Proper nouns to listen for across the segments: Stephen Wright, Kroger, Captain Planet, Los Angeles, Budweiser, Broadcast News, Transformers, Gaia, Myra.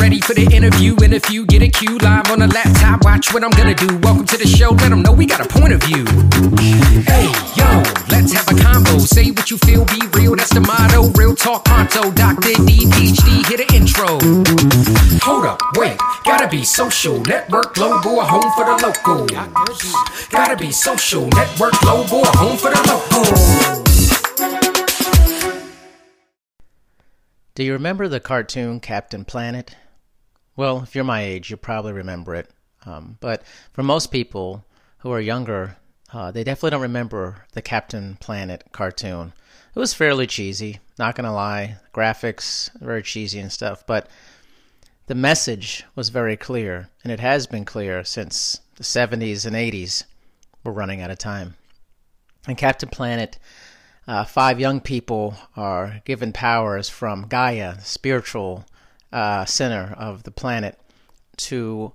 Ready for the interview, and if you get a cue, live on a laptop, watch what I'm gonna do. Welcome to the show, let them know we got a point of view. Hey, yo, let's have a combo. Say what you feel, be real, that's the motto. Real talk, pronto, Dr. D, PhD, hit an intro. Hold up, wait, gotta be social, network, global, a home for the local. Gotta be social, network, global, a home for the local. Do you remember the cartoon Captain Planet? Well, if you're my age, you probably remember it. But for most people who are younger, they definitely don't remember the Captain Planet cartoon. It was fairly cheesy, not going to lie. Graphics, very cheesy and stuff. But the message was very clear, and it has been clear since the 70s and 80s. We're running out of time. And Captain Planet... Five young people are given powers from Gaia, spiritual center of the planet, to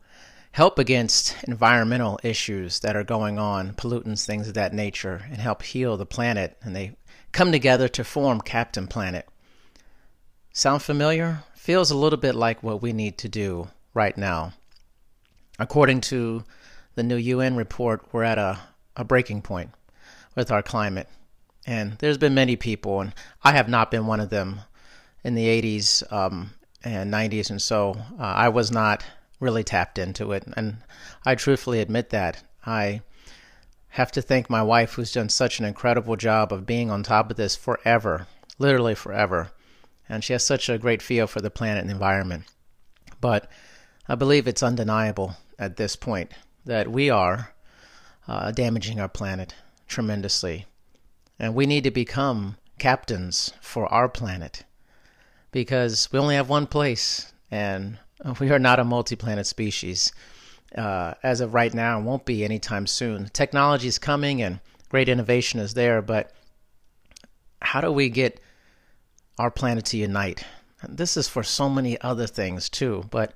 help against environmental issues that are going on, pollutants, things of that nature, and help heal the planet. And they come together to form Captain Planet. Sound familiar? Feels a little bit like what we need to do right now. According to the new UN report, we're at a breaking point with our climate. And there's been many people, and I have not been one of them in the 80s and 90s, and so I was not really tapped into it. And I truthfully admit that. I have to thank my wife, who's done such an incredible job of being on top of this forever, literally forever. And she has such a great feel for the planet and environment. But I believe it's undeniable at this point that we are damaging our planet tremendously. And we need to become captains for our planet, because we only have one place, and we are not a multi-planet species. As of right now, won't be anytime soon. Technology is coming and great innovation is there, but how do we get our planet to unite? And this is for so many other things too, but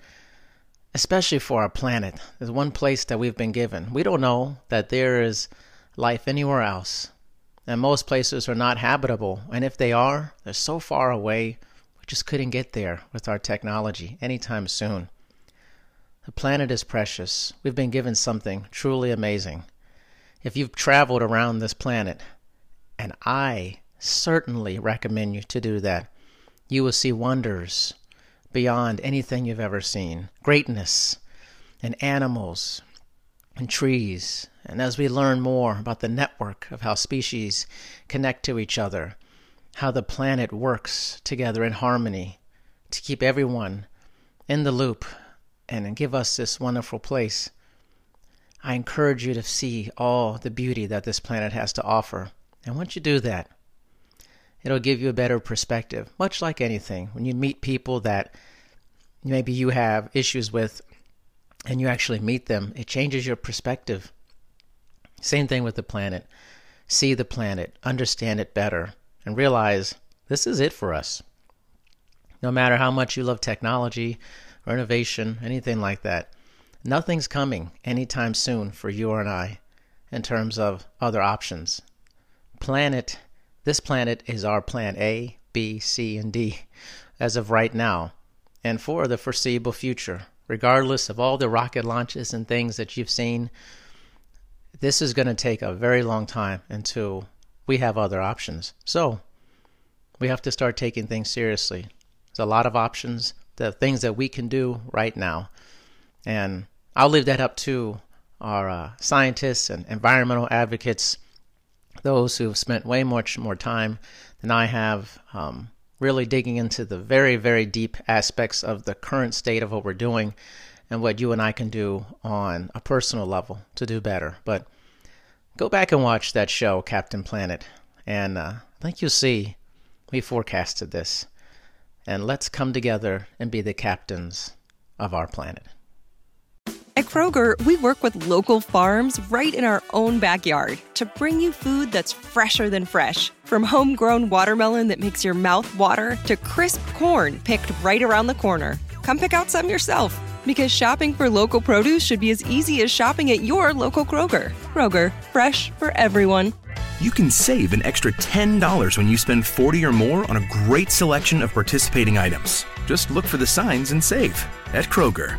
especially for our planet. There's one place that we've been given. We don't know that there is life anywhere else. And most places are not habitable. And if they are, they're so far away, we just couldn't get there with our technology anytime soon. The planet is precious. We've been given something truly amazing. If you've traveled around this planet, and I certainly recommend you to do that, you will see wonders beyond anything you've ever seen. Greatness in animals and trees. And as we learn more about the network of how species connect to each other, how the planet works together in harmony to keep everyone in the loop and give us this wonderful place, I encourage you to see all the beauty that this planet has to offer. And once you do that, it'll give you a better perspective, much like anything. When you meet people that maybe you have issues with and you actually meet them, it changes your perspective. Same thing with the planet. See the planet, understand it better, and realize this is it for us. No matter how much you love technology or innovation, anything like that, nothing's coming anytime soon for you and I in terms of other options. Planet, this planet is our plan A, B, C, and D as of right now and for the foreseeable future, regardless of all the rocket launches and things that you've seen. This is going to take a very long time until we have other options. So we have to start taking things seriously. There's a lot of options, the things that we can do right now. And I'll leave that up to our scientists and environmental advocates, those who've spent way much more time than I have, really digging into the very, very deep aspects of the current state of what we're doing and what you and I can do on a personal level to do better. But go back and watch that show, Captain Planet, and I think you'll see we forecasted this. And let's come together and be the captains of our planet. At Kroger, we work with local farms right in our own backyard to bring you food that's fresher than fresh. From homegrown watermelon that makes your mouth water to crisp corn picked right around the corner. Come pick out some yourself, because shopping for local produce should be as easy as shopping at your local Kroger. Kroger, fresh for everyone. You can save an extra $10 when you spend $40 or more on a great selection of participating items. Just look for the signs and save at Kroger.